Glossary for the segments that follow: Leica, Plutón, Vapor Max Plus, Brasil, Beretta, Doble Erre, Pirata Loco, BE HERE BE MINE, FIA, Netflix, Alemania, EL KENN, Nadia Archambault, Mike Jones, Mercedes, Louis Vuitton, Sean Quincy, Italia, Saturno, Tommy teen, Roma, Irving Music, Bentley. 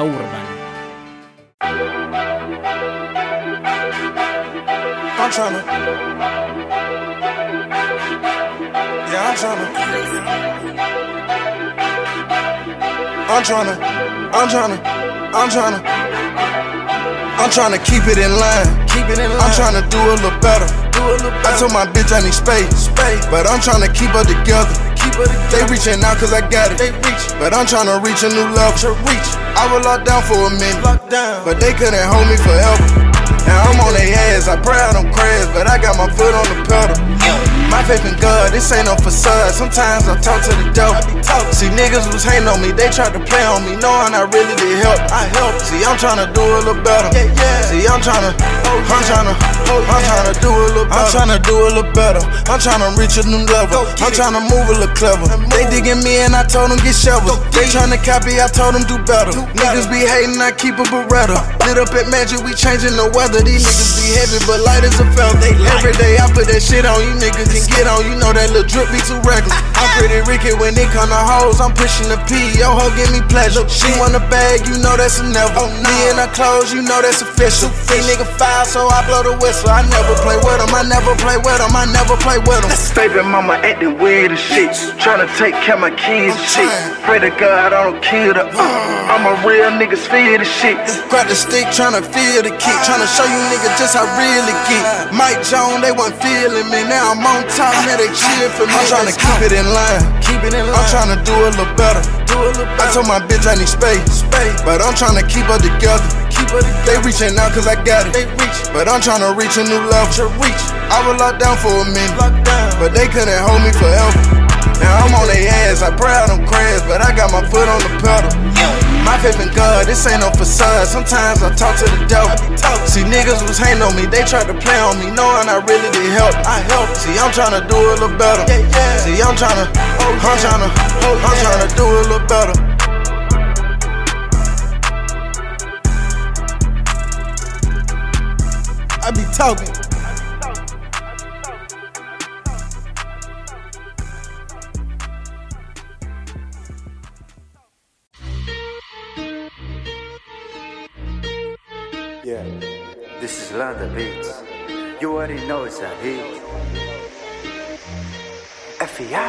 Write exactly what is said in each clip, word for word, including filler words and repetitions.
cultura urbana. I'm tryna do a little better. Do a little better. I told my bitch I need space, space. But I'm tryna keep her together. Keep her together. They reaching out cause I got it. They reach. But I'm tryna reach a new level. To reach. I was locked down for a minute. Locked down. But they couldn't hold me forever. Now I'm on their ass. I pray I don't crash, but I got my foot on the pedal. My faith in God, this ain't no facade. Sometimes I talk to the devil. See niggas was hating on me, they tried to play on me, knowing I really did help. I helped. See I'm tryna do a little better. Yeah, yeah. See I'm tryna, oh, yeah. I'm tryna, oh, yeah. I'm tryna do a little better. I'm tryna do a little better. I'm tryna reach a new level. I'm tryna move a little clever. They digging me and I told them get shovels. They tryna copy, I told them do better. do better. Niggas be hating, I keep a Beretta. Lit up at Magic, we changing the weather. These niggas be heavy, but light as a feather. Every day I put that shit on you niggas. Can get on, you know that little drip be too reckless. I'm pretty ricky when it come to hoes. I'm pushing the P, yo ho give me pleasure. She want a bag, you know that's a never. Me and her clothes, you know that's official. These nigga foul, so I blow the whistle. I never play with them, I never play with them, I never play with them. Baby mama acting weird as shit, tryna take care of my kids and shit. Pray to God I don't kill the uh. I'm a real niggas fear the shit. Grab the stick, tryna feel the kick, tryna show you niggas just how real it get. Mike Jones, they wasn't feeling me, now I'm on time that they cheer for me. I'm tryna keep it in line. Keep it in line. I'm tryna do a little better. Do a little better. I told my bitch I need space, space. But I'm tryna keep her together. Keep her together. They reaching out cause I got it. They reach. But I'm tryna reach a new level. To reach. I was locked down for a minute. Locked down. But they couldn't hold me forever. Now I'm on their ass. I pray I don't crash, but I got my foot on the pedal. My faith in God, this ain't no facade. Sometimes I talk to the devil. See niggas was hating on me, they tried to play on me, knowing I really did help. I helped. See I'm tryna do a little better. Yeah, yeah. See I'm tryna, oh, yeah. I'm tryna, oh, yeah. I'm tryna do a little better. I be talking. Yeah, this is London Beats. You already know it's a hit. F I A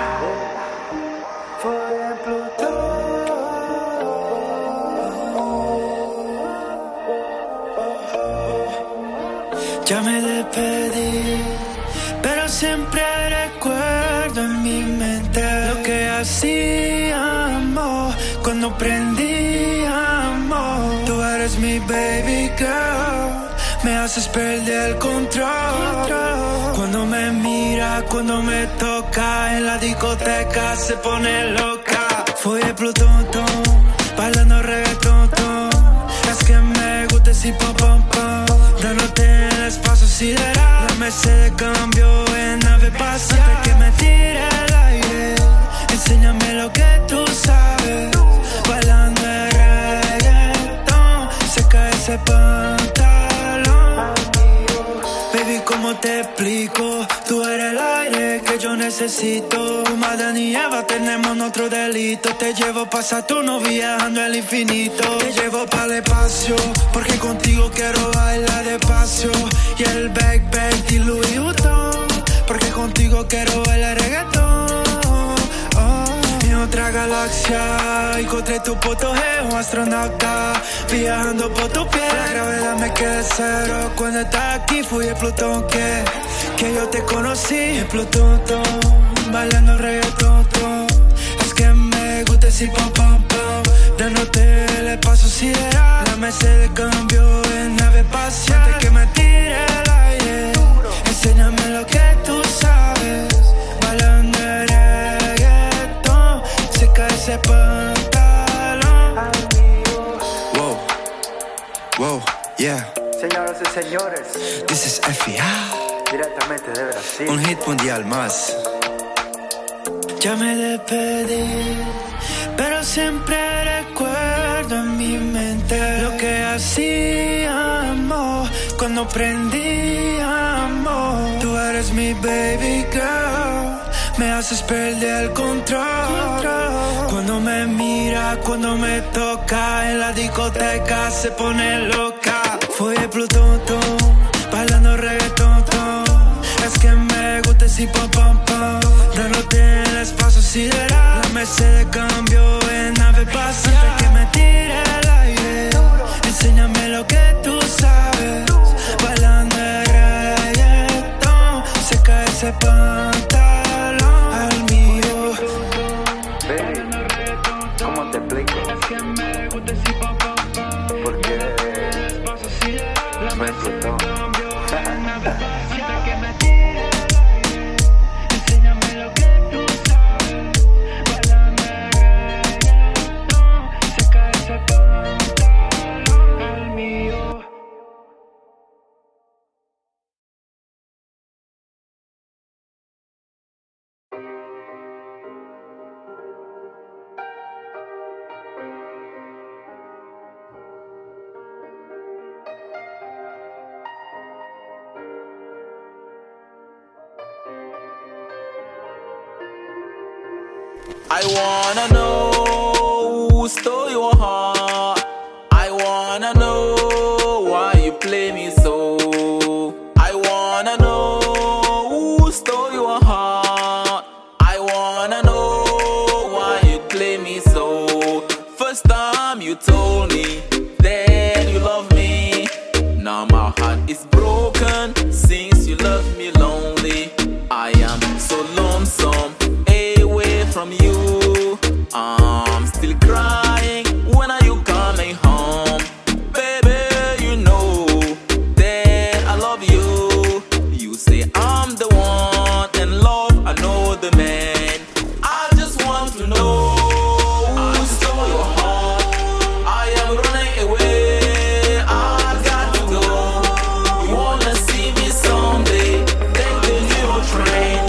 for the Plutón. Ya me despedí, pero siempre recuerdo en mi mente lo que hacíamos cuando prendíamos. Tú eres mi baby girl. Me haces perder el control. Cuando me mira, cuando me toca, en la discoteca se pone loca. Fui el Plutón, bailando reggaetón. Es que me gusta ese pom pom pom. Dándote el espacio sideral. La Mercedes cambió en nave espacial. Antes que me tire el aire, enséñame lo que tú sabes. Bailando el reggaetón, se cae ese pantalón. Baby, ¿cómo te explico? Tú eres el aire que yo necesito. Tu madre y Eva tenemos nuestro delito. Te llevo pa' Saturno viajando al infinito. Te llevo pa'l espacio porque contigo quiero bailar despacio. Y el backpack y Louis Vuitton porque contigo quiero bailar reggaetón. Otra galaxia, encontré tu foto en un astronauta viajando por tu piel. La gravedad me quedé cero cuando estás aquí. Fui el Plutón que, que yo te conocí. El Plutón, bailando reggaetón. Es que me gusta ese pom pom pom. Dándote el espacio sideral. La Mercedes cambió en nave espacial. Antes que me tire el aire, enséñame lo que tú sabes. Bailando el ese pantalón. Wow, wow, yeah. Señoras y señores, this is F I A, directamente de Brasil. Un hit mundial más. Ya me despedí, pero siempre recuerdo en mi mente lo que hacíamos cuando prendíamos. Tú eres mi baby girl. me haces perder el control. Cuando me mira, cuando me toca, en la discoteca se pone loca. Fue el Plutón, bailando reggaetón, es que me gusta ese pom pom pom. No tienes paso sideral, la Mercedes cambió en nave espacial. Antes que me tire el aire, enséñame lo que tú sabes. Bailando el reggaetón, se cae ese pantalón al mío. Baby, ¿cómo te explico? Es que me gusta ese pop pop. Porque tienes paso sideral, la Mercedes cambió en nave espacial. Antes que me tire el aire, enséñame lo que tú sabes. Bailando el reggaetón, se cae ese pantalón al mío. I wanna know who stole your heart. I wanna know why you play me so. I wanna know who stole your heart. I wanna know why you play me so. First time you told me, then you love me. Now my heart is broken since you left me lonely. I am so lonesome away from you. I'm still crying, when are you coming home? Baby, you know that I love you. You say I'm the one, and love I know the man. I just want to know who stole your heart. I am running away, I got to go. You wanna see me someday, take the new train.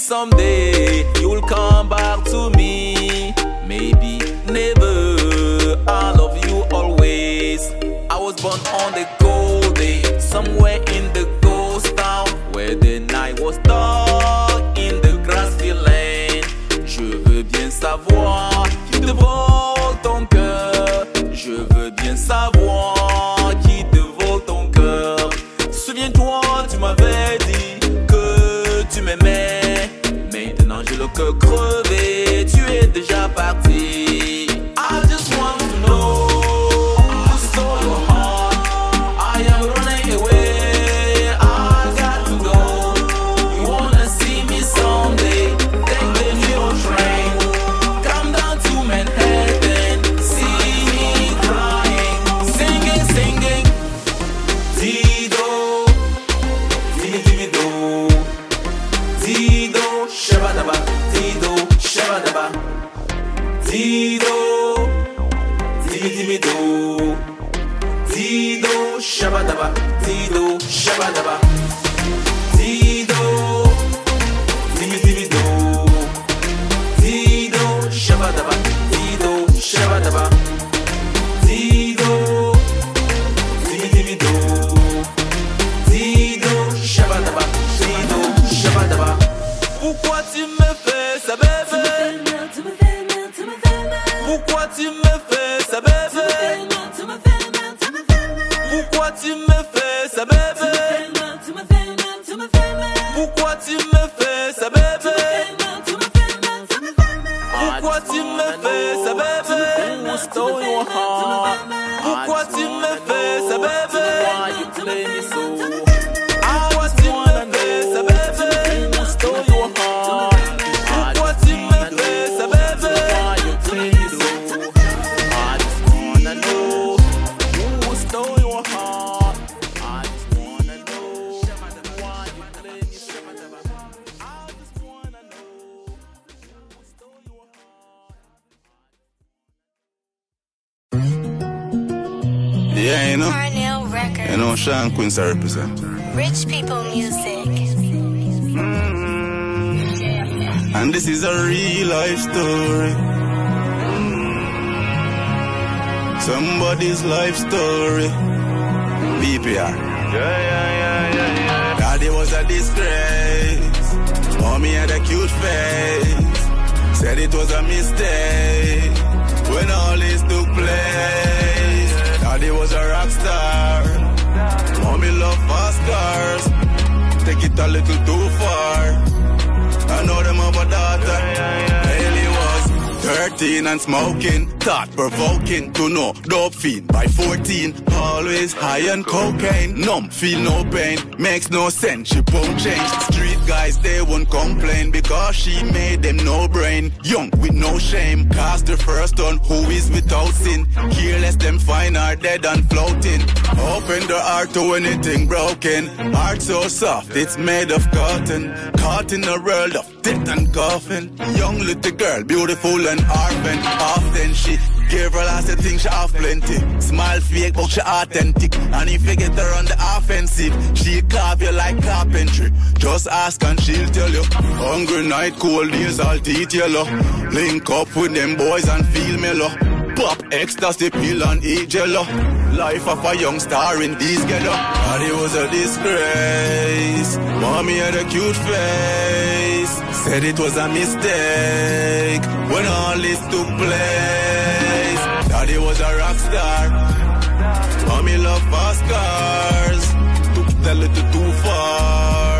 Someday you'll come back to me. Maybe never, I love you always. I was born on the cold day, somewhere in the ghost town, where the night was dark in the grassy lane. Je veux bien savoir qui dévore ton cœur. Je veux bien savoir qui dévore ton cœur. Souviens-toi, tu m'avais dit que tu m'aimais. J'ai le cœur crevé, tu es déjà parti. I just want to know who stole your heart. I am running away, I got to go. You wanna see me someday, take the new train. Come down to Manhattan, see me crying. Singing, singing. Dido, Dido, Dido, Dido. Shabadaba, Dido, Shabadaba, Dido, Didimido, Dido, Shabadaba, Dido, Shabadaba, Dido, Didimido, Dido, Shabadaba, Dido, Shabadaba, Dido, Didimido, Dido, Shabadaba, Dido, Shabadaba. Pourquoi tu me fais ça, bébé? Pourquoi tu me fais ça, bébé? Pourquoi tu me fais ça, bébé? Pourquoi tu me fais ça, bébé? Pourquoi tu me fais ça, bébé? Pourquoi tu me fais ça, bébé? Pourquoi tu me fais ça? Yeah, you know. Cornell Records. You know, Sean Quincy represent. Rich people music. Mm. And this is a real life story. Mm. Somebody's life story. B P R. Yeah, yeah, yeah, yeah, yeah. Daddy was a disgrace. Mommy had a cute face. Said it was a mistake when all this took place. Daddy was a rock star. Mommy loved fast cars. Take it a little too far. I know them have a daughter. Bailey was thirteen and smoking. Thought provoking to know dope fiend. By fourteen, always high on cocaine. Numb, feel no pain. Makes no sense, she won't change. Street guys, they won't complain because she made them no brain. Young with no shame. Cast the first on who is without sin. Careless, them fine are dead and floating. Open their heart to anything broken. Heart so soft, it's made of cotton. Caught in a world of death and coffin. Young little girl, beautiful and orphan. Often she gave her last a thing she have plenty. Smile fake but she authentic. And if you get her on the offensive, she'll carve you like carpentry. Just ask and she'll tell you. Hungry night, cold days, I'll eat yellow. Link up with them boys and feel mellow. Pop ecstasy pill and eat jello. Life of a young star in these ghetto. Daddy was a disgrace. Mommy had a cute face. Said it was a mistake when all this took place. Daddy was a rock star. Mommy loved fast cars. Took it a little too far.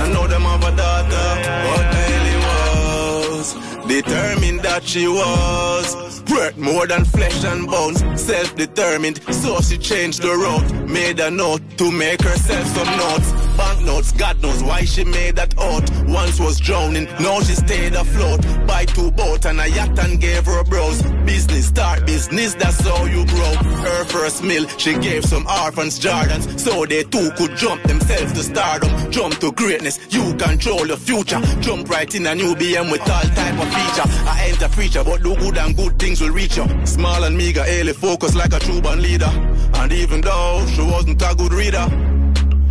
I know them have a daughter, but Bailey was determined that she was. Worth more than flesh and bones, self-determined, so she changed the route. Made a note to make herself some notes. Banknotes, God knows why she made that out. Once was drowning, now she stayed afloat. Buy two boats and a yacht and gave her bros. Business, start business, that's how you grow. Her first meal, she gave some orphans Jordans, so they too could jump themselves to stardom. Jump to greatness, you control your future. Jump right in a new B M with all type of feature. I ain't a preacher, but do good and good things will reach you. Small and meager, early focus like a true band leader. And even though she wasn't a good reader,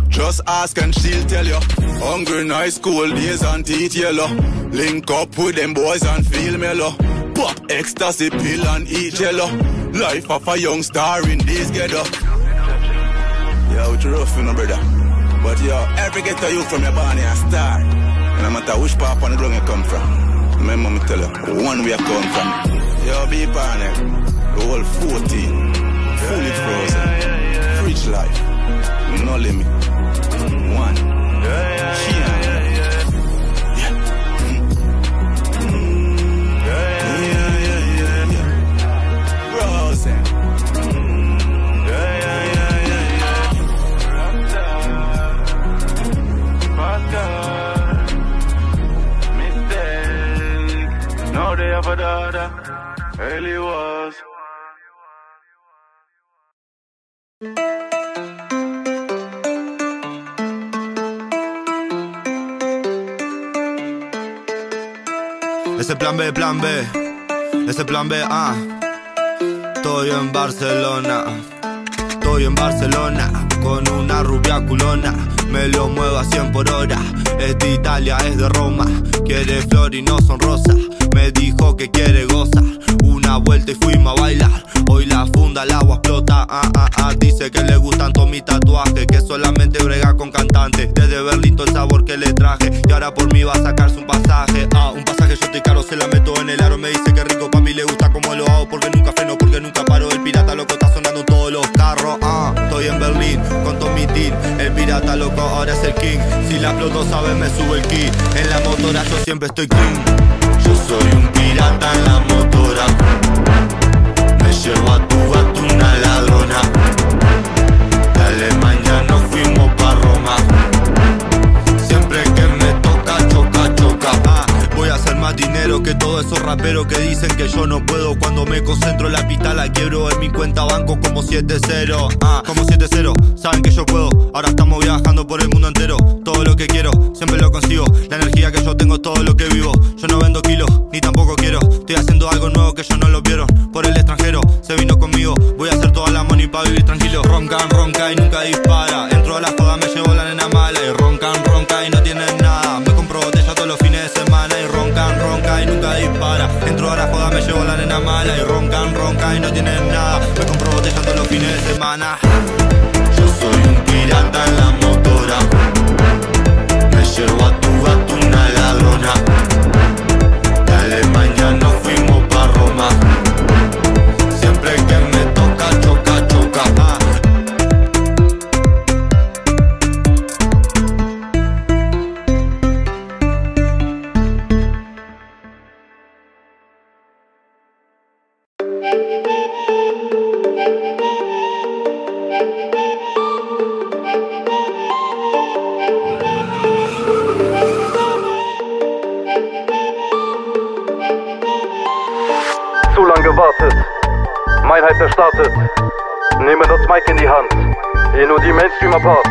just ask and she'll tell you. Hungry night, school days and eat yellow. Link up with them boys and feel mellow. Pop ecstasy pill and eat jello. Life of a young star in this ghetto. Yeah, it's rough, you know, brother. But yeah, every ghetto you from your barn is a star. And no matter which part of the ground you come from, my mama tell you, one way I come from. Yo, be barn, the whole fourteen, fully frozen, fridge life. No limit. One. Yeah, yeah, yeah, yeah, yeah. Yeah. Mm. Yeah, yeah, yeah, yeah, yeah. Frozen. Yeah, yeah, yeah, yeah, yeah. Faster. Mistake. Now they have a daughter. Early was. Ese plan B, plan B, ese plan B, ah. Estoy en Barcelona, estoy en Barcelona, con una rubia culona. Me lo muevo a cien por hora, es de Italia, es de Roma. Quiere flor y no son rosas, me dijo que quiere gozar. Una vuelta y fuimos a bailar, hoy la funda, el agua explota. Ah, ah, ah, dice que le gustan todos mis tatuajes, que solamente brega con cantantes. Desde Berlín todo el sabor que le traje, y ahora por mí va a sacarse un pasaje. Ah, un pasaje yo estoy caro, se la meto en el aro. Me dice que rico, pa' mí le gusta como lo hago, porque nunca freno, porque nunca paro. El pirata loco está sonando en todos los carros. Ah, estoy en Berlín con Tommy Teen, el pirata loco ahora es el king. Si la exploto, sabe, me sube el ki. En la motora yo siempre estoy king. Yo soy un pirata en la motora. Me llevo a tu gato, una ladrona. De Alemania nos fuimos pa' Roma. Siempre que me toca, choca, choca. Ah, voy a hacer más dinero que todos esos raperos que dicen que yo no puedo. Cuando me concentro en la pista la quiebro. En mi cuenta banco como siete cero, ah, como siete cero. Saben que yo puedo, ahora estamos viajando por el mundo entero. Todo lo que quiero, siempre lo consigo. La energía que yo tengo es todo lo que vivo. Yo no vendo kilos, ni tampoco quiero. Estoy haciendo algo nuevo que yo no lo vieron. Por el extranjero, se vino conmigo. Voy a hacer toda la money para vivir tranquilo. Roncan, ronca y nunca dispara. Entro a la joda, me llevo la nena mala. Y roncan, ronca y no tienen nada. Me compro botella todos los fines de semana. Y roncan, ronca y nunca dispara. Entro a la joda, me llevo la nena mala. Y roncan, ronca y no tienen nada. Me compro botella todos los fines de semana. Yo soy un pirata en la motora. Me llevo a tu gato una ladrona. De Alemania nos fuimos pa' Roma. Siempre que me toca, choca, choca. Ah. Meinheit erstartet. Nehmen das Mic in die Hand. Hier nur die Mainstreamer Part.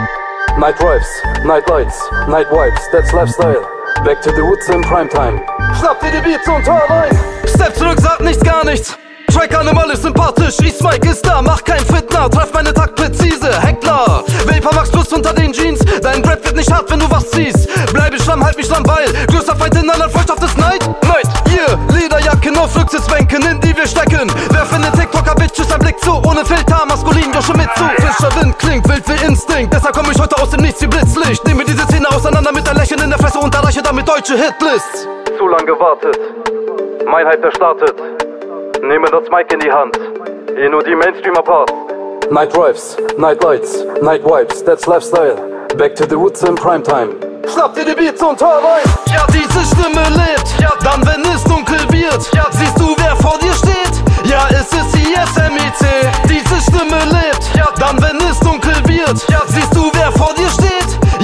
Night Wives, Night Lights, Night Wives, that's Lifestyle. Back to the Roots in Primetime. Schnappt ihr die Beats und hör rein. Step zurück, sagt nichts, gar nichts. Track Animal ist sympathisch, Ismic ist da, mach kein Fitner, treff meine Takt präzise, Heckler, Vapor Max Plus unter den Jeans, dein Rap wird nicht hart, wenn du was ziehst, bleibe schlamm, halt mich schlamm, weil, größter Feind in anderen Freundschaft ist Neid, Neid, yeah, Lederjacken auf Rücksitzbänken, in die wir stecken, wer findet TikToker-Bitch, ist ein Blick zu, ohne Filter, maskulin, Josche mit zu, frischer Wind klingt wild wie Instinkt, deshalb komm ich heute aus dem Nichts wie Blitzlicht, nehme diese Szene auseinander mit ein Lächeln in der Fresse und erreiche damit deutsche Hitlists. Zu lang gewartet, mein Hype erstartet. Nehmen das Mic in die Hand. Hier nur die Mainstreamer Part. Night Drives, Night Lights, Night Wipes, that's Lifestyle. Back to the Roots in Primetime. Schnappt ihr die Beats und hör rein. Ja, diese Stimme lebt. Ja, dann wenn es dunkel wird. Ja, siehst du, wer vor dir steht? Ja, es ist die S M I C. Diese Stimme lebt. Ja, dann wenn es dunkel wird. Ja, siehst du, wer vor dir steht?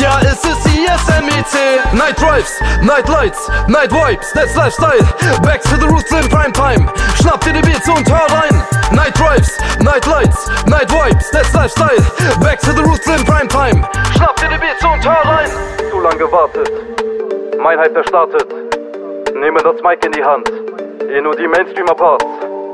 Ja, es ist die S M I C. Night Drives, Night Lights, Night Wipes, that's Lifestyle. Back to the Roots in Primetime. Schnappt ihr die Beats und hör rein. Night Drives, Night Lights, Night Wipes, that's Lifestyle. Back to the Roots in Primetime. Schnappt ihr die Beats und hör rein. Zu lang gewartet, mein Hype erstartet. Nehmen das Mic in die Hand. Hier nur die Mainstreamer Parts.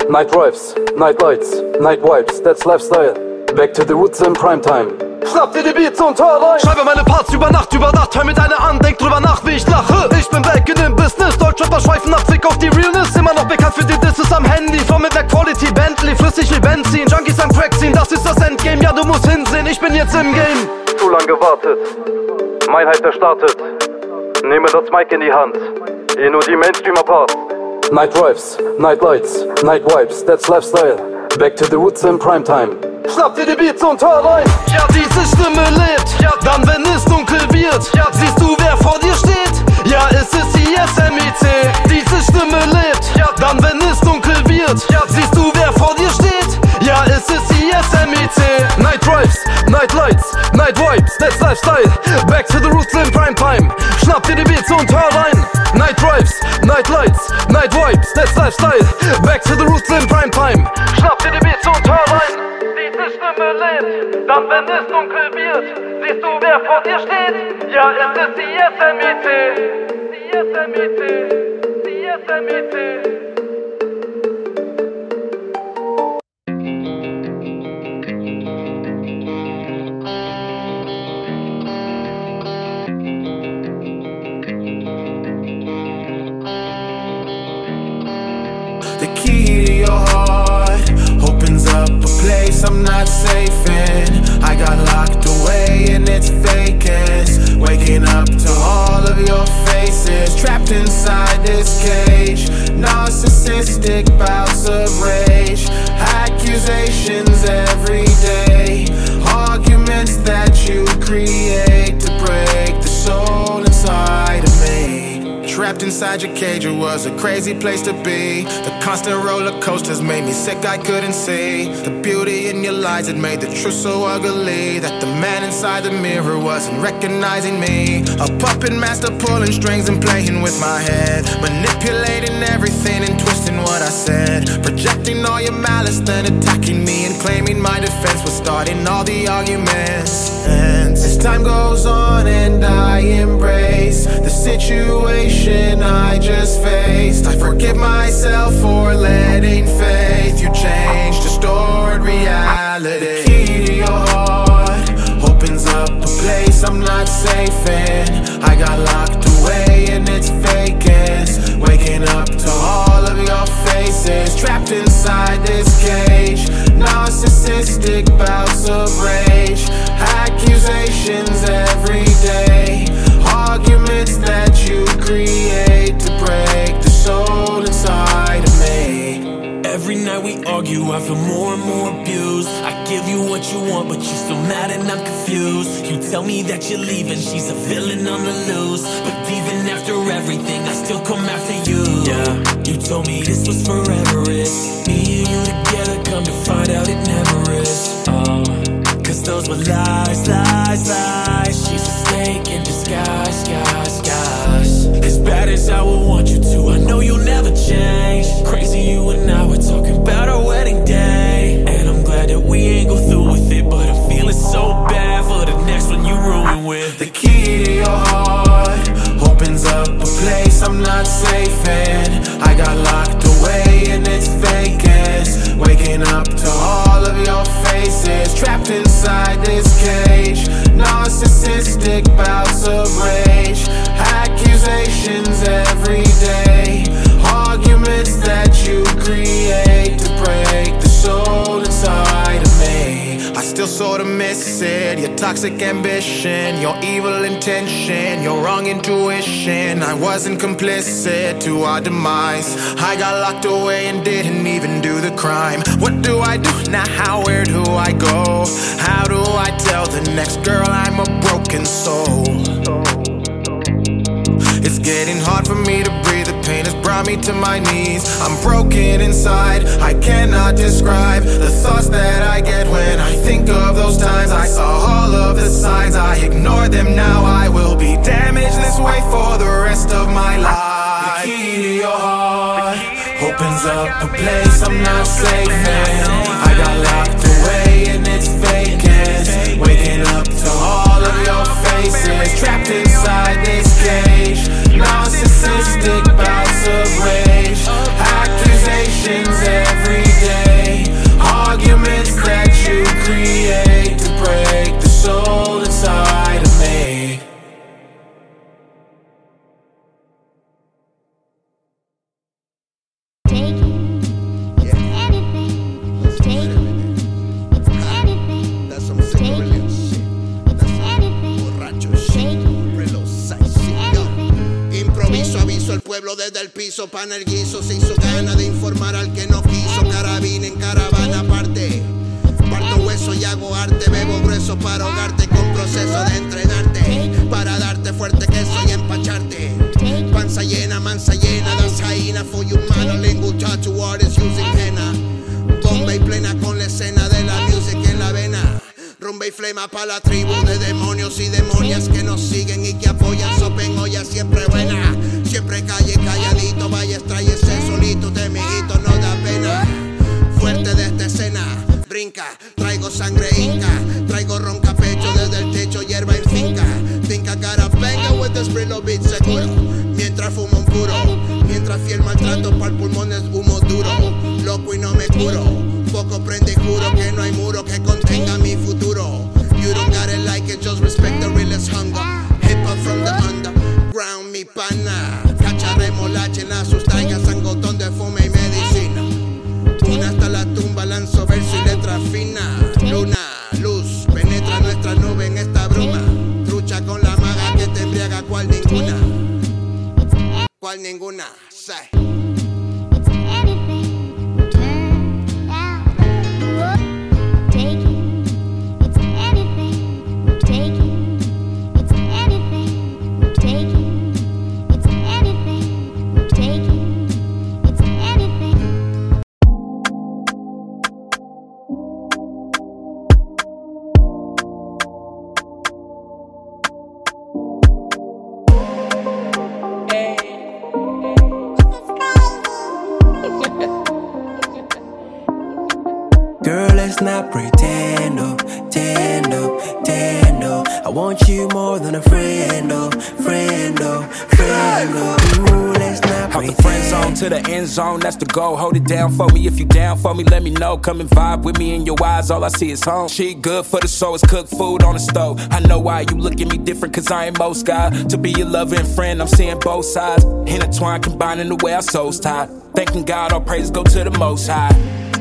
Night Drives, Night Lights, Night Wipes, that's Lifestyle. Back to the Roots in Primetime. Schnapp dir die Beats und hör rein. Schreibe meine Parts über Nacht, überdacht. Hör mir deine an, denk drüber nach, wie ich lache. Ich bin weg in dem Business, Deutschrapper schweifen nach Fick auf die Realness. Immer noch bekannt für die Disses am Handy. Flow mit der Quality, Bentley, flüssig wie Benzin. Junkies am Crack ziehen, das ist das Endgame. Ja, du musst hinsehen, ich bin jetzt im Game. Zu lang gewartet, mein Hype erstartet. Nehme das Mic in die Hand, eh nur die Mainstreamer Parts. Night Drives, Night Lights, Night Wipes, that's Lifestyle. Back to the Roots in Primetime. Schnappt ihr die Beats und hör rein. Ja, diese Stimme lebt. Ja, dann wenn es dunkel wird. Ja, siehst du, wer vor dir steht? Ja, es ist die S M I C. Diese Stimme lebt. Ja, dann wenn es dunkel wird. Ja, siehst du, wer vor dir steht? Ja, es ist die S M I C. Night Drives, Night Lights, Night Wipes, that's Lifestyle. Back to the Roots in Primetime. Schnappt ihr die Beats und hör rein. Night Drives, Night Lights, Night Wipes, that's Lifestyle. Back to the Roots in Primetime. Schnappt ihr die Beats und hör rein. Diese Stimme lebt, dann wenn es dunkel wird, siehst du, wer vor dir steht? Ja, es ist die S M I C, die S M I C, die S M I C. The key to your heart up a place I'm not safe in. I got locked away and it's vacant. Waking up to all of your faces. Trapped inside this cage. Narcissistic bouts of rage. Accusations every day. Arguments that you create to break the soul inside of me. Trapped trapped inside your cage, it was a crazy place to be. The constant roller coasters made me sick, I couldn't see the beauty in your lies. It made the truth so ugly that the man inside the mirror wasn't recognizing me. A puppet master pulling strings and playing with my head, manipulating everything and twisting what I said, projecting all your malice, then attacking me and claiming my defense was starting all the arguments. And as time goes on and I embrace the situation I just faced, I forgive myself for letting faith you change distort reality. The key to your heart opens up a place I'm not safe in. I got locked away and it's vacant, waking up to all of your faces, trapped inside this cage. Narcissistic bouts of rage, accusations every day, arguments that you create to break the soul inside of me. Every night we argue, I feel more and more abused. I give you what you want, but you're still mad and I'm confused. You tell me that you're leaving, she's a villain on the loose, but even after everything, I still come after you. Yeah, you told me this was forever, it's me and you together, come to find out it never is. Oh, those were lies, lies, lies. She's a snake in disguise, guys, guys. As bad as I would want you to, I know you'll never change. Crazy, you and I were talking about our wedding day, and I'm glad that we ain't go through with it, but I'm feeling so bad for the next one you ruin with. The key to your heart opens up a place I'm not safe in. I got locked away and it's vacant, waking up to all of your faces, trapped inside this cage. Narcissistic bouts of rage, accusations every day, arguments that you create to break the soul inside of me. I still sorta miss it, your toxic ambition, your evil intention, your wrong intuition. I wasn't complicit to our demise, I got locked away and didn't even do the crime. What do I do now? How, where do I go? How do I tell the next girl I'm a broken soul? It's getting hard for me to breathe, the pain has brought me to my knees. I'm broken inside, I cannot describe the thoughts that I get when I think of those times. I saw all of the signs, I ignored them, now I will be damaged this way for the rest of my life. The key to your heart opens up a place I'm not safe in. I got locked away and it's vacant, waking up to all of your faces, trapped inside this cage. Narcissistic bouts of rage, accusations every day, arguments that you create to break the soul inside of me. El pueblo desde el piso, pan el guiso, se hizo gana de informar al que no quiso. Carabina en caravana aparte, parto hueso y hago arte, bebo grueso para ahogarte, con proceso de entrenarte, para darte fuerte queso y empacharte. Panza llena, mansa llena, das jaina for you modeling, who taught you artists using henna. Bomba y plena con la escena de la music en la vena. Rumba y flema pa' la tribu de demonios y demonias que nos siguen y que apoyan. Sopen olla siempre buena, siempre calle calladito, vaya estrayese solito, te mijito, no da pena. Fuerte de esta escena, brinca, traigo sangre inca, traigo ronca pecho desde el techo, hierba en finca. Finca cara, venga with the spring of beat seguro, mientras fumo un puro, mientras fiel maltrato pa'l pulmón es humo duro. Loco y no me curo, foco prende y juro que no hay muro que contenga mi futuro. You don't gotta like it, just respect the realest hunger. Hip hop from the underground, mi pana. Cacharemos la chela, sus taigas, sangotón de fome y medicina. Una hasta la tumba, lanzo verso y letra fina. Luna, luz, penetra nuestra nube en esta bruma. Trucha con la maga que te embriaga cual ninguna. Cual ninguna, sí. Take it, it's anything. let's not pretend, oh, tend, oh, tend, oh. I want you more than a friend, oh, friend, oh, friend, oh. Ooh, let's not pretend. Out the friend zone to the end zone, that's the goal. Hold it down for me, if you down for me, let me know. Come and vibe with me in your eyes, all I see is home. She good for the soul, it's cooked food on the stove. I know why you look at me different, cause I ain't most guy. To be your loving friend, I'm seeing both sides. Intertwined, combining the way our souls tied. Thanking God, all praise go to the Most High.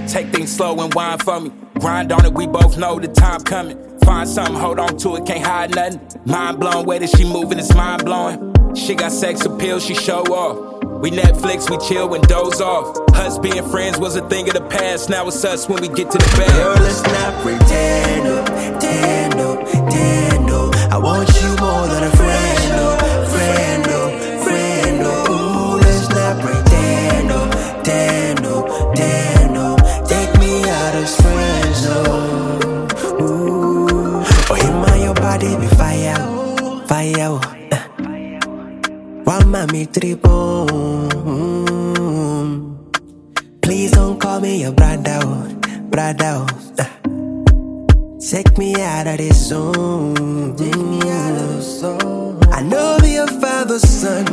Take things slow and wine for me. Grind on it, we both know the time coming. Find something, hold on to it, can't hide nothing. Mind blown, way that she moving is mind blowing. She got sex appeal, she show off. We Netflix, we chill and doze off. Us being friends was a thing of the past. Now it's us when we get to the bed. Girl, let's not pretend, oh, pretend, oh, pretend, oh. I want you more than a friend, oh, friend, oh, friend, oh. Ooh, let's not pretend, oh, pretend, oh, pretend. Fire, why mommy trip on? Please don't call me your brother, brother. Take me out of this zone. Take me out of this zone. I know be your father's son,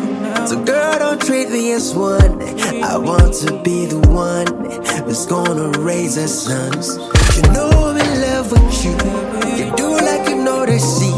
so girl don't treat me as one. I want to be the one that's gonna raise our sons. You know I'm in love with you. You do like you know they see.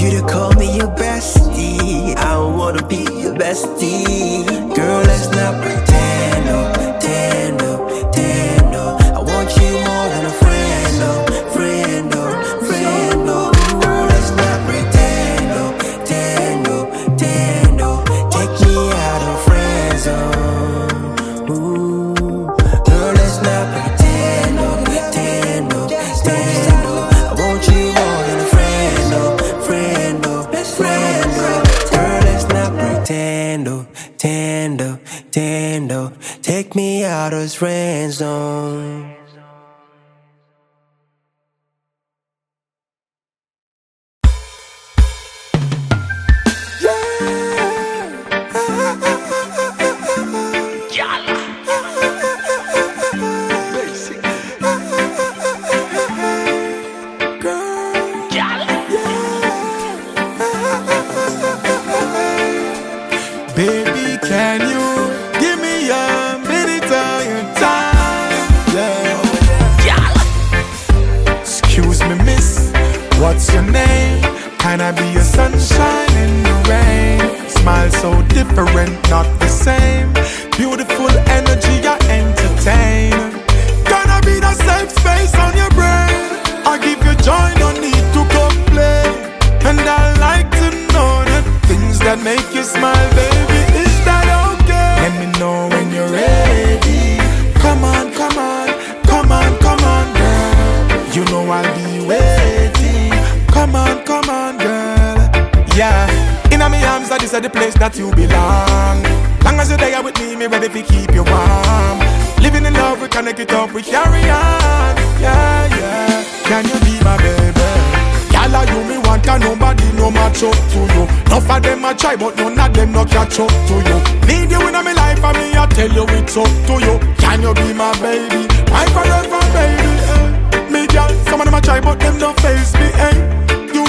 You to call me your bestie, I wanna be your bestie. Girl, let's not pretend, oh, pretend, oh, pretend, oh. I want you more than a friend, oh, friend, oh, friend, oh. Girl, let's not pretend, oh, pretend, oh, pretend, oh. Take me out of friend zone. Ooh, girl, let's not pretend, oh, pretend, oh, pretend, oh. I want you more than a friend, oh. Friendo, friendo, girl, let's not pretend, oh, pretend, oh, pretend, oh. Take me out of friend zone. What's your name? Can I be your sunshine in the rain? Smile so different, not the same. Beautiful energy, I entertain. Can I be the safe space on your brain? I give you joy, no need to complain. And I like to know the things that make you smile, baby. Is that okay? Let me know when you're ready. Come on, come on, come on, come on, girl. You know I'll be waiting. Come on, come on, girl. Yeah, in my arms, this is the place that you belong. Long as you're there with me, me ready to keep you warm. Living in love, we connect it up, we carry on. Yeah, yeah. Can you be my baby? Girl, are you me want, can nobody no match up to you. Enough of them I try, but none of them no catch up to you. Need you in my life, and me I tell you it's up to you. Can you be my baby? My forever baby, eh? Me girl, some of them I try, but them don't face me, eh?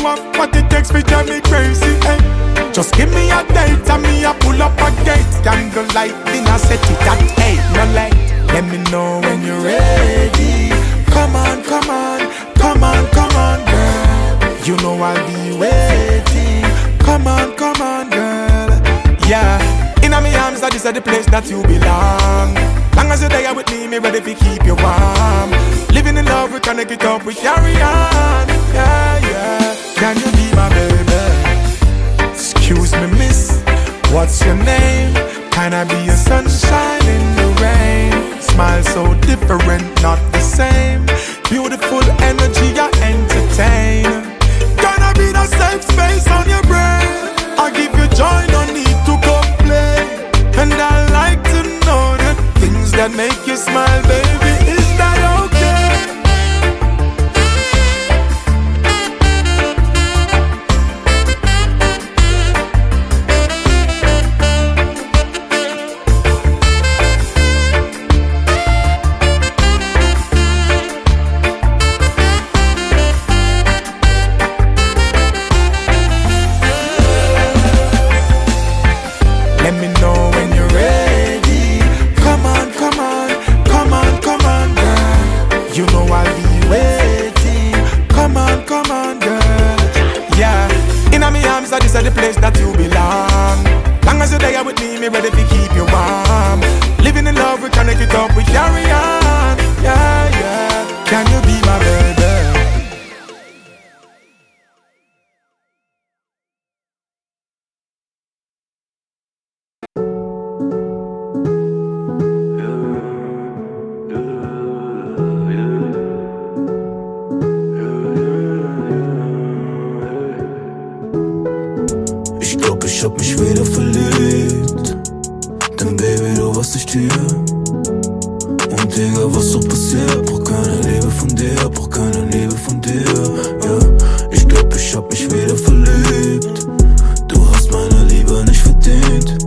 What it takes me drive me crazy, eh? Just give me a date and me a pull up a gate. Candlelight dinner set it at eight. No light, let me know when you're ready. Come on, come on, come on, come on, girl. You know I'll be waiting. Come on, come on, girl. Yeah, in my arms that is the place that you belong. Long as you're there with me, me ready to keep you warm. Living in love, we connect it up, we carry on. Yeah, yeah. Can you be my baby? Excuse me, miss. What's your name? Can I be your sunshine in the rain? Smile so different, not the same. Beautiful energy, I entertain. Can I be the safe space on your brain? I give you joy, no need to complain. And I like to know the things that make you smile, baby. Is that okay? keep you warm. Living in love, we connect it up, we carry on. Yeah, yeah. Can you be my baby? Ich hab mich wieder verliebt, denn Baby, du warst nicht hier. Und Digga, was so passiert, brauch keine Liebe von dir, brauch keine Liebe von dir, ja. Ich glaub, ich hab mich wieder verliebt, du hast meine Liebe nicht verdient.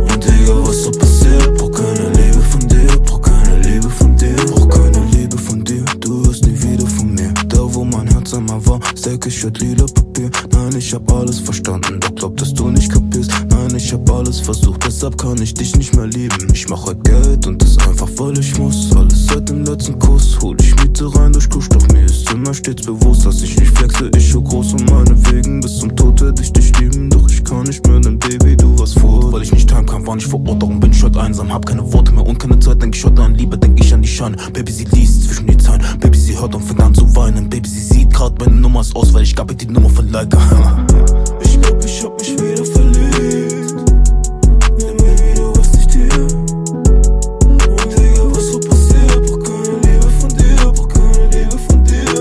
Und Digga, was so passiert, brauch keine Liebe von dir, brauch keine Liebe von dir, brauch keine Liebe von dir. Du hörst nie wieder von mir, da wo mein Herz einmal war, steck ich halt lila Papier. Nein, ich hab alles verstanden, doch glaub, dass du nicht kapierst. Nein, ich hab alles versucht, deshalb kann ich dich nicht mehr lieben. Ich mach heute Geld und das einfach, weil ich muss. Alles seit dem letzten Kuss, hol ich Miete rein durch Kusch. Doch mir ist immer stets bewusst, dass ich nicht flexe, ich so groß um meine Wegen. Bis zum Tod werd ich dich lieben, doch ich kann nicht mehr, denn Baby, du warst fort. Weil ich nicht heim kann, war nicht vor Ort, darum bin ich heute einsam. Hab keine Worte mehr und keine Zeit, denk ich heute an Liebe, denk ich an die Scheine. Baby, sie liest zwischen die Zeilen, Baby, sie hört und fängt an zu weinen. Baby, sie sieht grad meine Nummer ist aus, weil ich gab ihr die Nummer von Leica. Ich glaub, ich hab mich wieder verliebt, denn Baby, du warst nicht hier. Und Digga, was so passiert, brauch keine Liebe von dir, brauch keine Liebe von dir.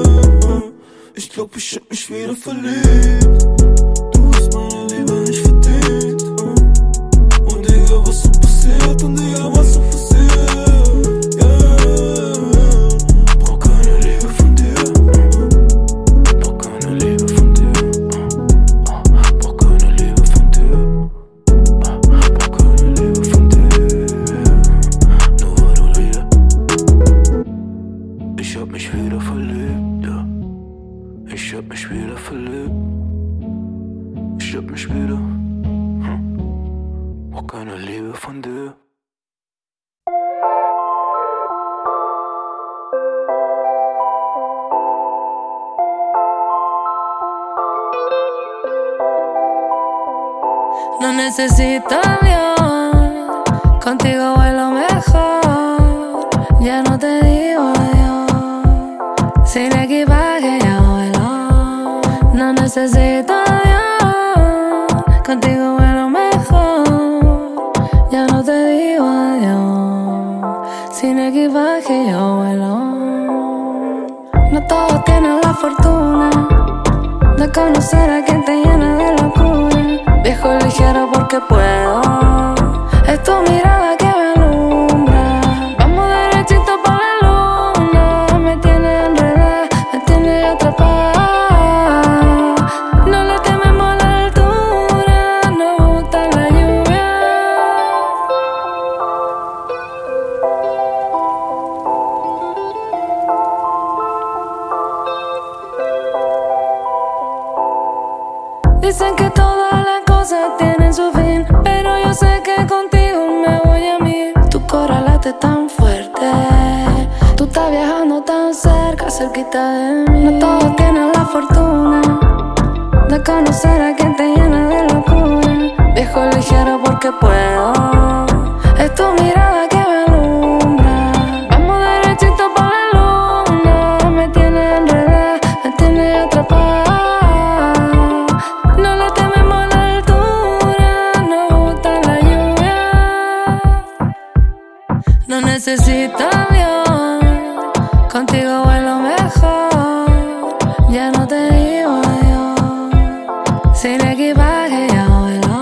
Ich glaub, ich hab mich wieder verliebt, du hast meine Liebe nicht verdient. Und Digga, was so passiert, und Digga, was so passiert, yeah. Brauch keine Liebe von dir, necesito avión, contigo vuelo mejor. Ya no te digo adiós, sin equipaje yo vuelo. No necesito avión, contigo vuelo mejor. Ya no te digo adiós, sin equipaje yo vuelo. No todos tienen la fortuna de conocer a quien te llena de locura. Viajo ligero porque puedo, es tu mirada que me alumbra. Vamos derechito pa' la luna, me tiene enredada, me tiene atrapada. No le tememos la altura, nos gusta la lluvia. Dicen que todas las tienen su fin, pero yo sé que contigo me voy a mí. Tu corazón late tan fuerte, tú estás viajando tan cerca, cerquita de mí. No todos tienen la fortuna de conocer a quien te llena de locura. Viajo ligero porque puedo, es tu mirada que me alumbra. Vamos derechito pa' la luna, me tiene enredada, me tiene atrapada. Necesito avión, contigo vuelo mejor. Ya no te digo adiós, sin equipaje yo vuelo.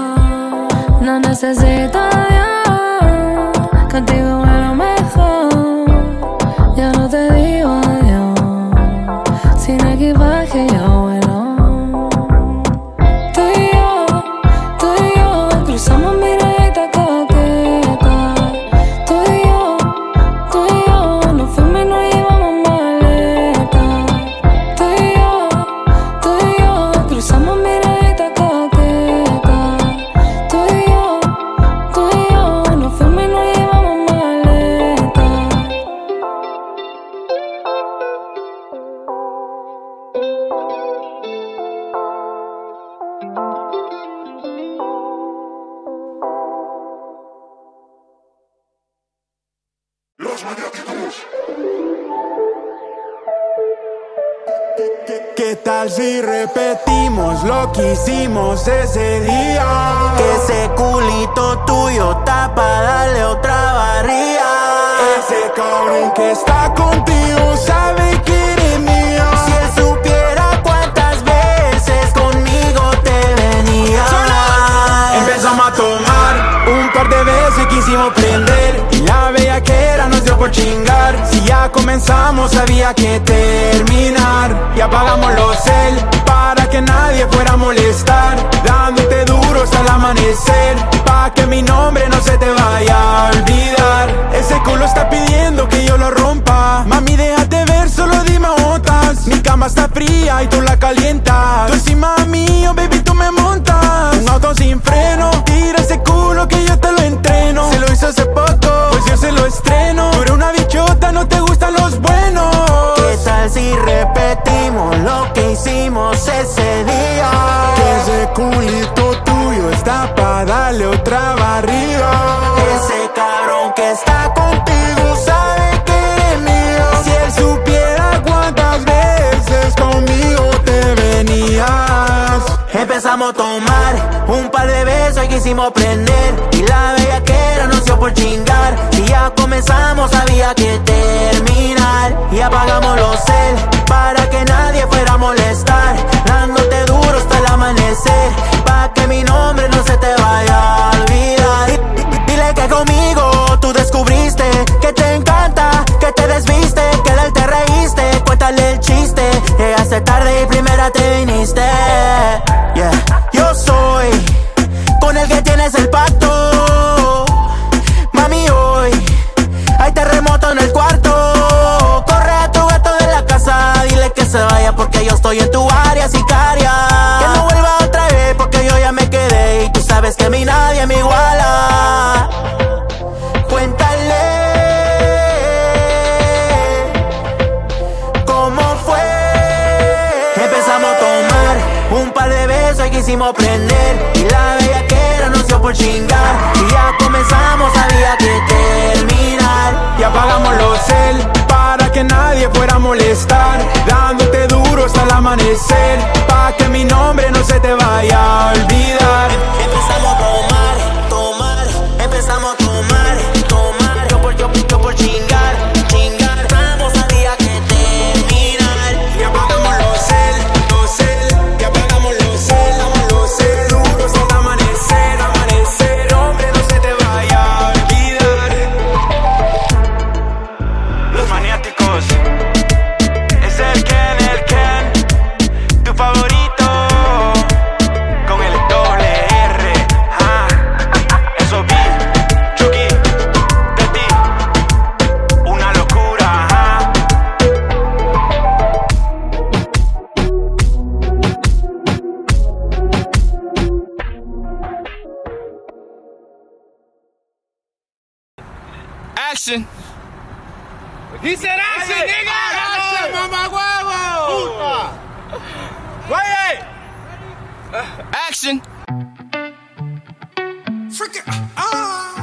No necesito avión, contigo vuelo mejor. Ya no te digo adiós, sin equipaje yo vuelo. Tú y yo, tú y yo, cruzamos miraditas coquetas. Tú y yo, nos fuimos y nos llevamos mal. tal si repetimos lo que hicimos ese día? Que ese culito tuyo está pa' darle otra barriga. Ese cabrón que está contigo sabe que eres mía. Si él supiera cuántas veces conmigo te venía. Empezamos a tomar un par de veces y quisimos prender. La bellaquera nos dio por chingar. Si ya comenzamos había que terminar. Y apagamos los cel para que nadie fuera a molestar. Dándote duro hasta el amanecer, pa' que mi nombre no se te vaya a olvidar. Ese culo está pidiendo que yo lo rompa. Mami, déjate ver, solo dime otas. Mi cama está fría y tú la calientas. Tú encima mío, baby, tú me montas. Un auto sin freno, tira ese culo que yo te lo entreno. Se lo hizo hace poco, pues yo se lo estreno. Tú eres una bichota, no te gustan los buenos. ¿Qué tal si repetimos lo que hicimos ese día? Que ese culito tuyo está pa' darle otra barriga. Ese cabrón que está contigo sabe que eres mío. Si él supiera cuántas veces conmigo te venías. Empezamos a tomar un par de besos y quisimos prender. Y la bellaquera nos dio por chingar. Si ya comenzamos había que terminar. Y apagamos los cel para que nadie fuera a molestar. Dándote duro hasta el amanecer, pa' que mi nombre no se te vaya a olvidar. Dile que conmigo tú descubriste que te encanta, que te desviste, que de él te reíste. Cuéntale el chiste, llegaste tarde y primera te viniste. Yeah. Yo soy con el que tienes el pacto. Mami, hoy hay terremoto en el cuarto. Corre a tu gato de la casa, dile que se vaya porque yo estoy en tu área sicaria. Que no vuelva otra vez porque yo ya me quedé y tú sabes que a mí nadie me iguala. Cuéntale cómo fue. Empezamos a tomar un par de besos y quisimos prender. Y la bellaquera nos dio por chingar. Y ya comenzamos, había que terminar. Y apagamos los cel para que nadie fuera a molestar. Dándote duro hasta el amanecer, pa' que mi nombre no se te vaya a olvidar. Empezamos a tomar, tomar. Empezamos a tomar, tomar. Yo por, yo, yo por chingar, chingar. Vamos, había que terminar. Y apagamos los cel, los cel. Y apagamos los cel, los cel. Duro hasta el amanecer, amanecer. Hombre, no se te vaya a olvidar. Los maniáticos. Es el Ken, el Ken, tu favorito. Con el doble R, ah, eso vi, Chucky, de ti, una locura, ah. Action. He said action, nigga. Action, mamá huevo. Wait. Action. Freaking ah.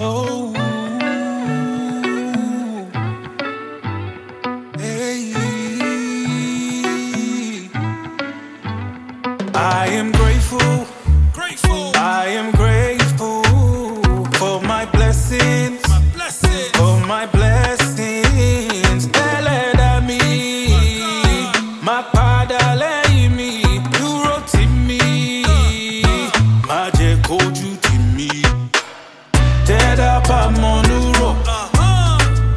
Oh. Hey. I am grateful. Grateful. I am grateful for my blessings. My blessings. For my blessings. Dele da mi. My pada lei mi. Duro ti mi. Maje koju ti mi. Teda pa monuro.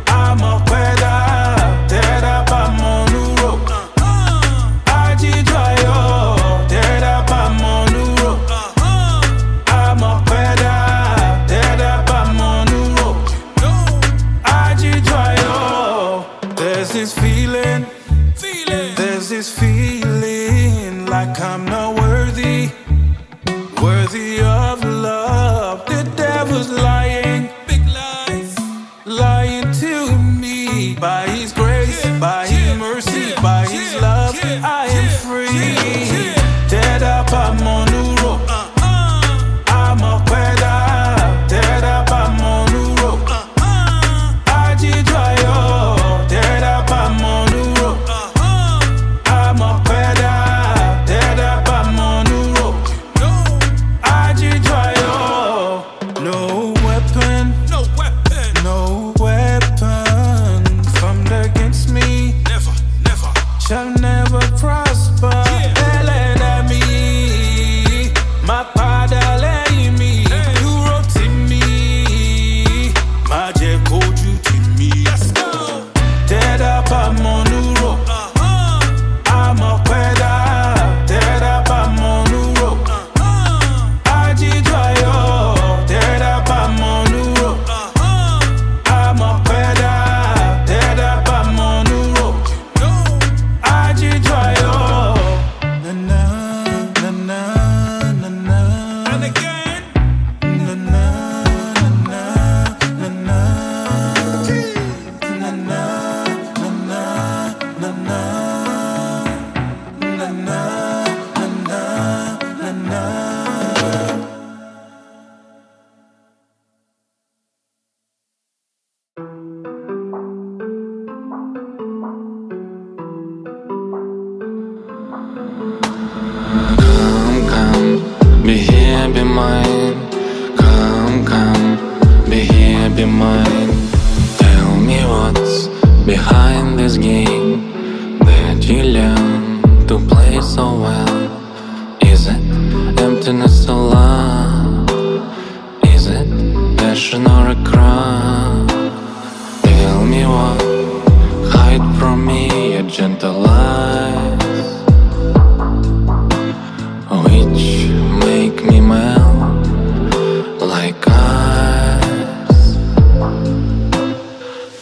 Ama peda. Teda pa monuro. Aji dwayo. Teda pa monuro. Ama peda. Teda pa monuro. Aji dwayo. There's this feeling. There's this feeling like I'm not worthy. Worthy of love. The devil's lying. Big lies. Lying to me. By his grace, by his mercy, by his love, I am free. Dead up a monuro. I'm a peda. Dead up a monuro. Aji dry mine. Come, come, be here, be mine. Tell me what's behind this game that you learn to play so well. Is it emptiness or love? Is it passion or a crime? Tell me what, hide from me your gentle lies, which make me melt like ice.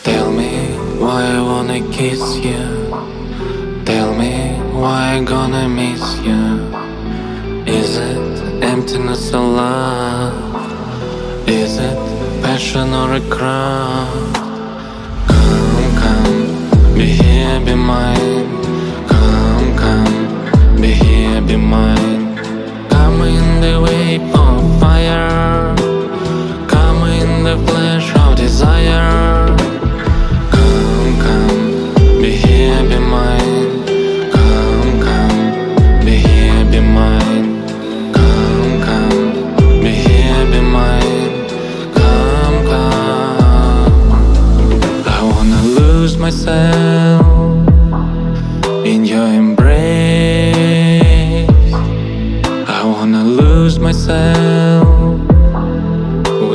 Tell me why I wanna kiss you. Tell me why I gonna miss you. Is it emptiness or love? Is it passion or a crime? Come, come, be here, be mine. Come, come, be here, be mine. Come in the wave of fire. Come in the flash of desire. Come, come, be here, be mine. Come, come, be here, be mine. Come, come, be here, be mine. Come, come. I wanna lose myself in your embrace. I wanna lose myself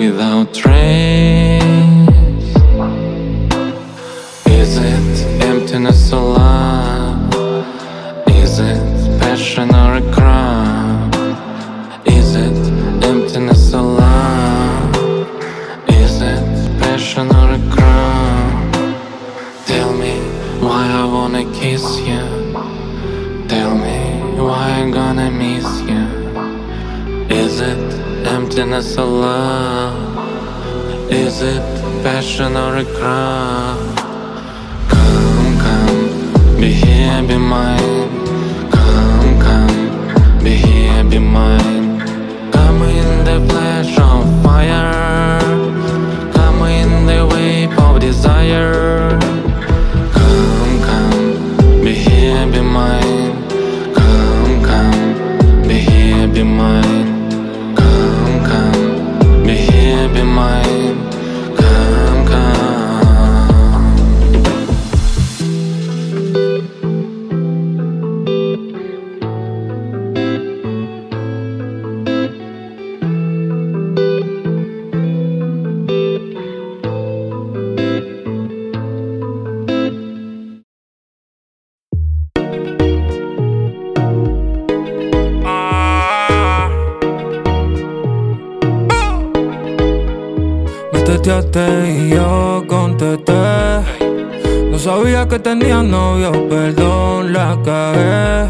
without trace. Is it emptiness or love? Is it passion or a crime? Is it emptiness or love? Is it passion or a crime? Tell me why I wanna kiss you. Tell me why I'm gonna miss you. Is it emptiness or love? Is it passion or a crime? Come, come, be here, be mine. Come, come, be here, be mine. Come in the flash of fire. Come in the wave of desire. Come, come, be here, be mine. Come, come, be here, be mine. Be here, be mine. Come, come. Y yo contesté, no sabía que tenía novio, perdón, la cagué.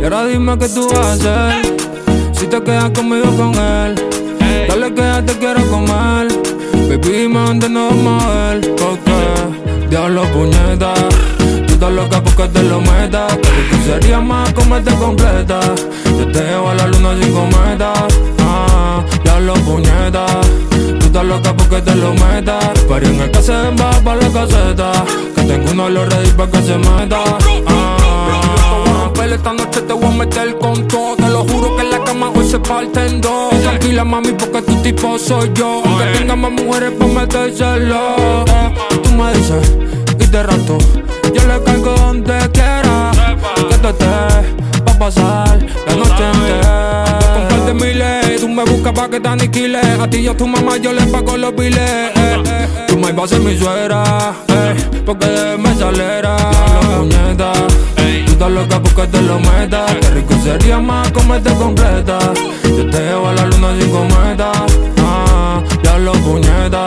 Y ahora dime qué tú vas a hacer si te quedas conmigo con él. Dale que ya te quiero comer, baby, dime dónde nos vamos a ver. Porque, diablo puñeta, tú estás loca porque te lo metas. Que tú serías más comerte completa, yo te llevo a la luna sin cometa. Ah, diablo puñeta, estás loca porque te lo metas. Pero en el que se va pa' la caseta, que tengo uno lo ready pa' que se meta. Ah, esta noche te voy a meter con todo. Te lo juro que en la cama hoy se parten dos. Tranquila mami porque tu tipo soy yo. Aunque tenga más mujeres pa' metérselo. Tú me dices y te rato, yo le caigo donde quiera. Que te esté pa' pasar la noche entera. De miles, tú me buscas pa' que te aniquiles. A ti y a tu mamá yo les pago los biles. eh, eh, Tu me vas a ser mi suegra, eh, porque de mesalera. La puñeta, tú estás loca porque te lo metas. Qué rico sería más comerte completa, yo te llevo a la luna sin cometa. Ah, ya lo puñeta,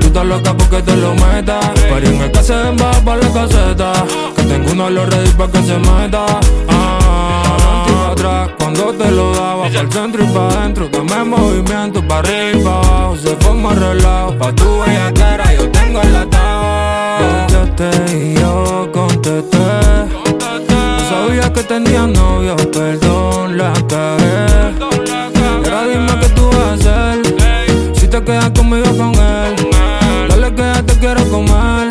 tú estás loca porque te lo metas. Pero en el que se va pa' la caseta, que tengo uno lo ready pa' que se meta. Cuando te lo daba, pa'l centro y pa' dentro, tomé movimiento pa' arriba y pa' abajo, se forma relajo. Pa' tu bellaquera yo tengo el atado. Contesté y yo contesté, no sabía que tenía novio, perdón, la cagué. Y ahora dime qué tú vas a hacer si te quedas conmigo con él. Dale que ya te quiero comer,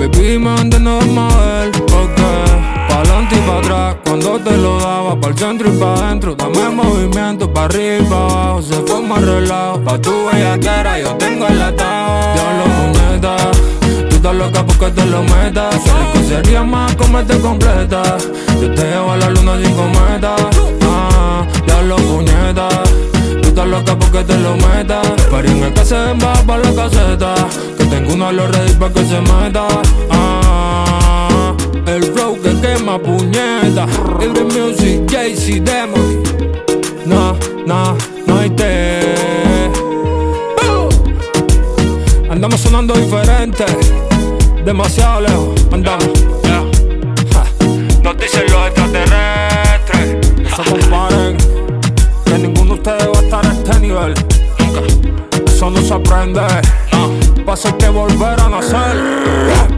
baby, dime dónde nos vamos a ver. Porque pa'lante y pa' atrás, cuando te lo daba, pa'l centro y pa' dentro. Dame movimiento, pa' arriba y pa' abajo. Se forma relajo, pa' tu bellaquera yo tengo el atajo. Diablo moneta, tú estás loca porque te lo metas. Solo que sería más comerte completa. Yo te llevo a la luna sin cometa. Ah, diablo puñeta, tú estás loca porque te lo metas. Pero en el que se ven baja pa' la caseta, que tengo una lo ready pa' que se meta. Ah, el flow que quema puñeta. Irving Music, J C demo. Nah, nah, no hay té. Andamos sonando diferente, demasiado lejos andamos. Yeah, yeah. Nos dicen los extraterrestres, no se comparen, que ninguno de ustedes va a estar a este nivel. Nunca. Eso no se aprende, no. Va a ser que volver a nacer.